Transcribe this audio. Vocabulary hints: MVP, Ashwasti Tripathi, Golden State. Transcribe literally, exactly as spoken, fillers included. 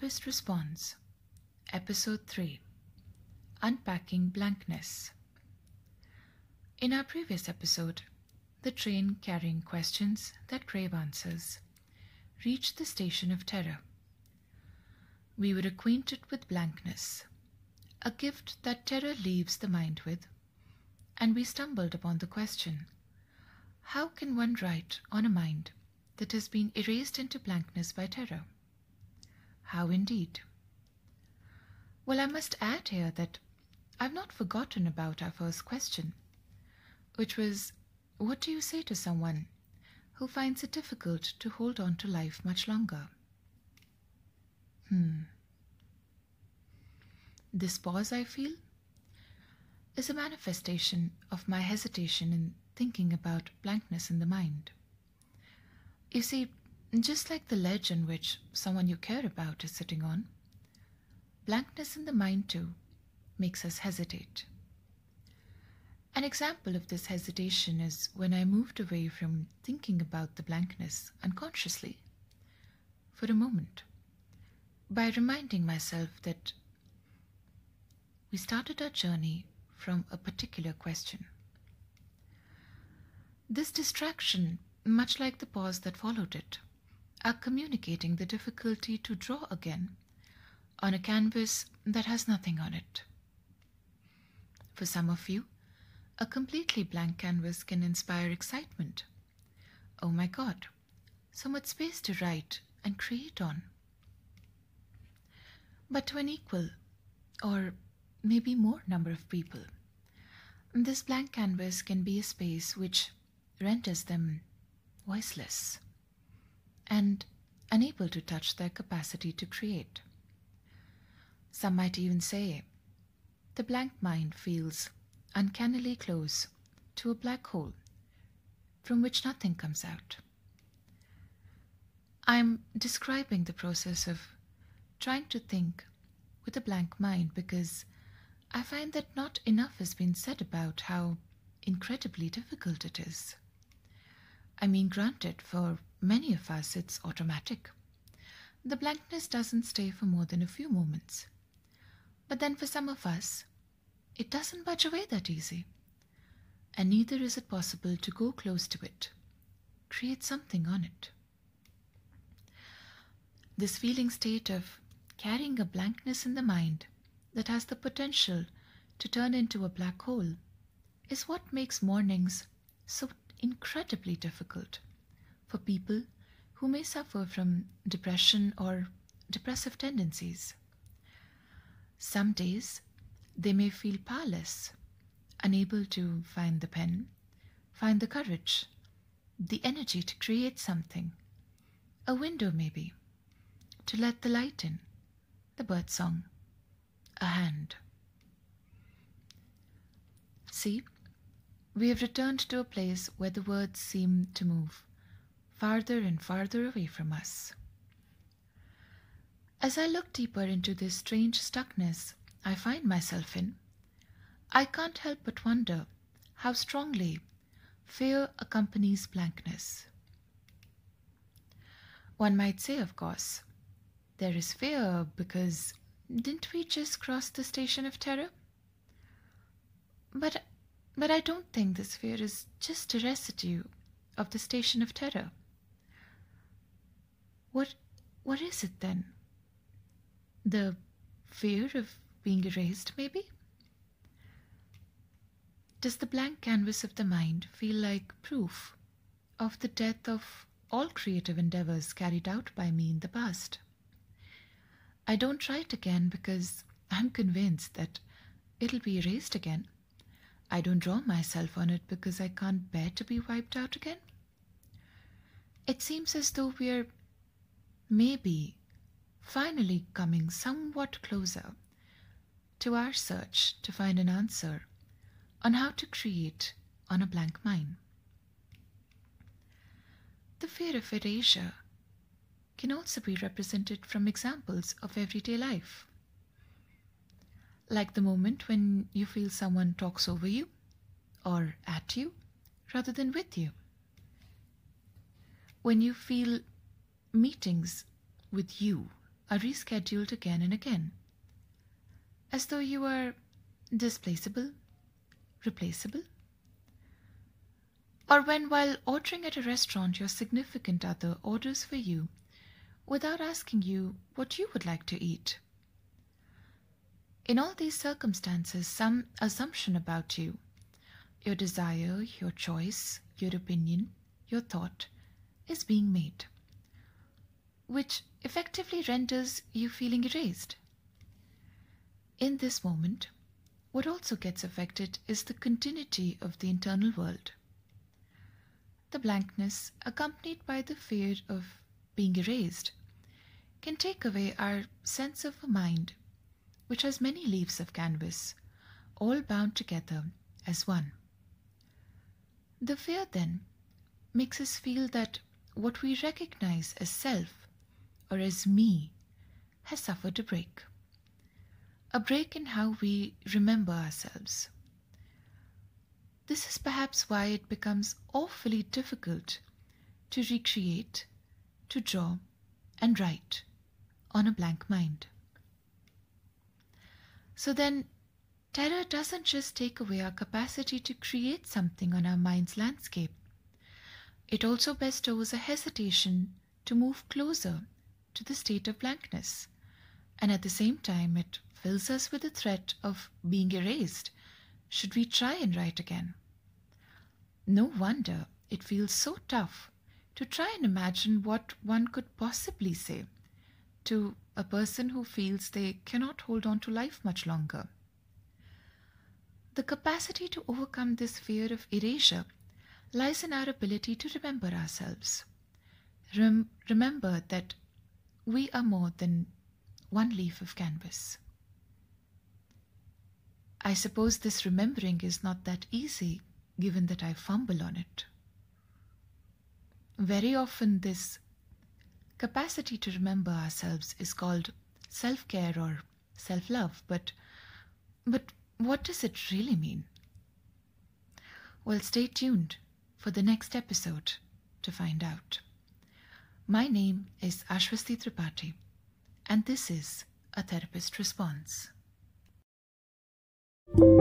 Therapist Response, Episode three, Unpacking Blankness. In our previous episode, the train carrying questions that crave answers reached the station of terror. We were acquainted with blankness, a gift that terror leaves the mind with, and we stumbled upon the question, how can one write on a mind that has been erased into blankness by terror? How indeed? Well, I must add here that I've not forgotten about our first question, which was, what do you say to someone who finds it difficult to hold on to life much longer? Hmm. This pause, I feel, is a manifestation of my hesitation in thinking about blankness in the mind. You see, just like the ledge on which someone you care about is sitting on, blankness in the mind too makes us hesitate. An example of this hesitation is when I moved away from thinking about the blankness unconsciously for a moment by reminding myself that we started our journey from a particular question. This distraction, much like the pause that followed it, are communicating the difficulty to draw again on a canvas that has nothing on it. For some of you, a completely blank canvas can inspire excitement. Oh my God, so much space to write and create on. But to an equal, or maybe more number of people, this blank canvas can be a space which renders them voiceless and unable to touch their capacity to create. Some might even say the blank mind feels uncannily close to a black hole from which nothing comes out. I'm describing the process of trying to think with a blank mind because I find that not enough has been said about how incredibly difficult it is. I mean, granted, for many of us it's automatic. The blankness doesn't stay for more than a few moments. But then for some of us, it doesn't budge away that easy. And neither is it possible to go close to it, create something on it. This feeling state of carrying a blankness in the mind that has the potential to turn into a black hole is what makes mornings so incredibly difficult for people who may suffer from depression or depressive tendencies. Some days they may feel powerless, unable to find the pen, find the courage, the energy to create something, a window maybe, to let the light in, the birdsong, a hand. See, we have returned to a place where the words seem to move farther and farther away from us. As I look deeper into this strange stuckness I find myself in, I can't help but wonder how strongly fear accompanies blankness. One might say, of course, there is fear because didn't we just cross the station of terror? But, but I don't think this fear is just a residue of the station of terror. What, what is it then? The fear of being erased, maybe? Does the blank canvas of the mind feel like proof of the death of all creative endeavors carried out by me in the past? I don't write again because I'm convinced that it'll be erased again. I don't draw myself on it because I can't bear to be wiped out again. It seems as though we're maybe finally coming somewhat closer to our search to find an answer on how to create on a blank mind. The fear of erasure can also be represented from examples of everyday life, like the moment when you feel someone talks over you or at you rather than with you, when you feel meetings with you are rescheduled again and again, as though you were displaceable, replaceable. Or when, while ordering at a restaurant, your significant other orders for you without asking you what you would like to eat. In all these circumstances, some assumption about you, your desire, your choice, your opinion, your thought, is being made, which effectively renders you feeling erased. In this moment, what also gets affected is the continuity of the internal world. The blankness, accompanied by the fear of being erased, can take away our sense of a mind, which has many leaves of canvas, all bound together as one. The fear then makes us feel that what we recognize as self or as me has suffered a break, a break in how we remember ourselves. This is perhaps why it becomes awfully difficult to recreate, to draw and write on a blank mind. So then, terror doesn't just take away our capacity to create something on our mind's landscape. It also bestows a hesitation to move closer to the state of blankness, and at the same time it fills us with the threat of being erased should we try and write again. No wonder it feels so tough to try and imagine what one could possibly say to a person who feels they cannot hold on to life much longer. The capacity to overcome this fear of erasure lies in our ability to remember ourselves. Rem- remember that we are more than one leaf of canvas. I suppose this remembering is not that easy, given that I fumble on it. Very often this capacity to remember ourselves is called self-care or self-love, but, but what does it really mean? Well, stay tuned for the next episode to find out. My name is Ashwasti Tripathi, and this is A Therapist Response. Thank you.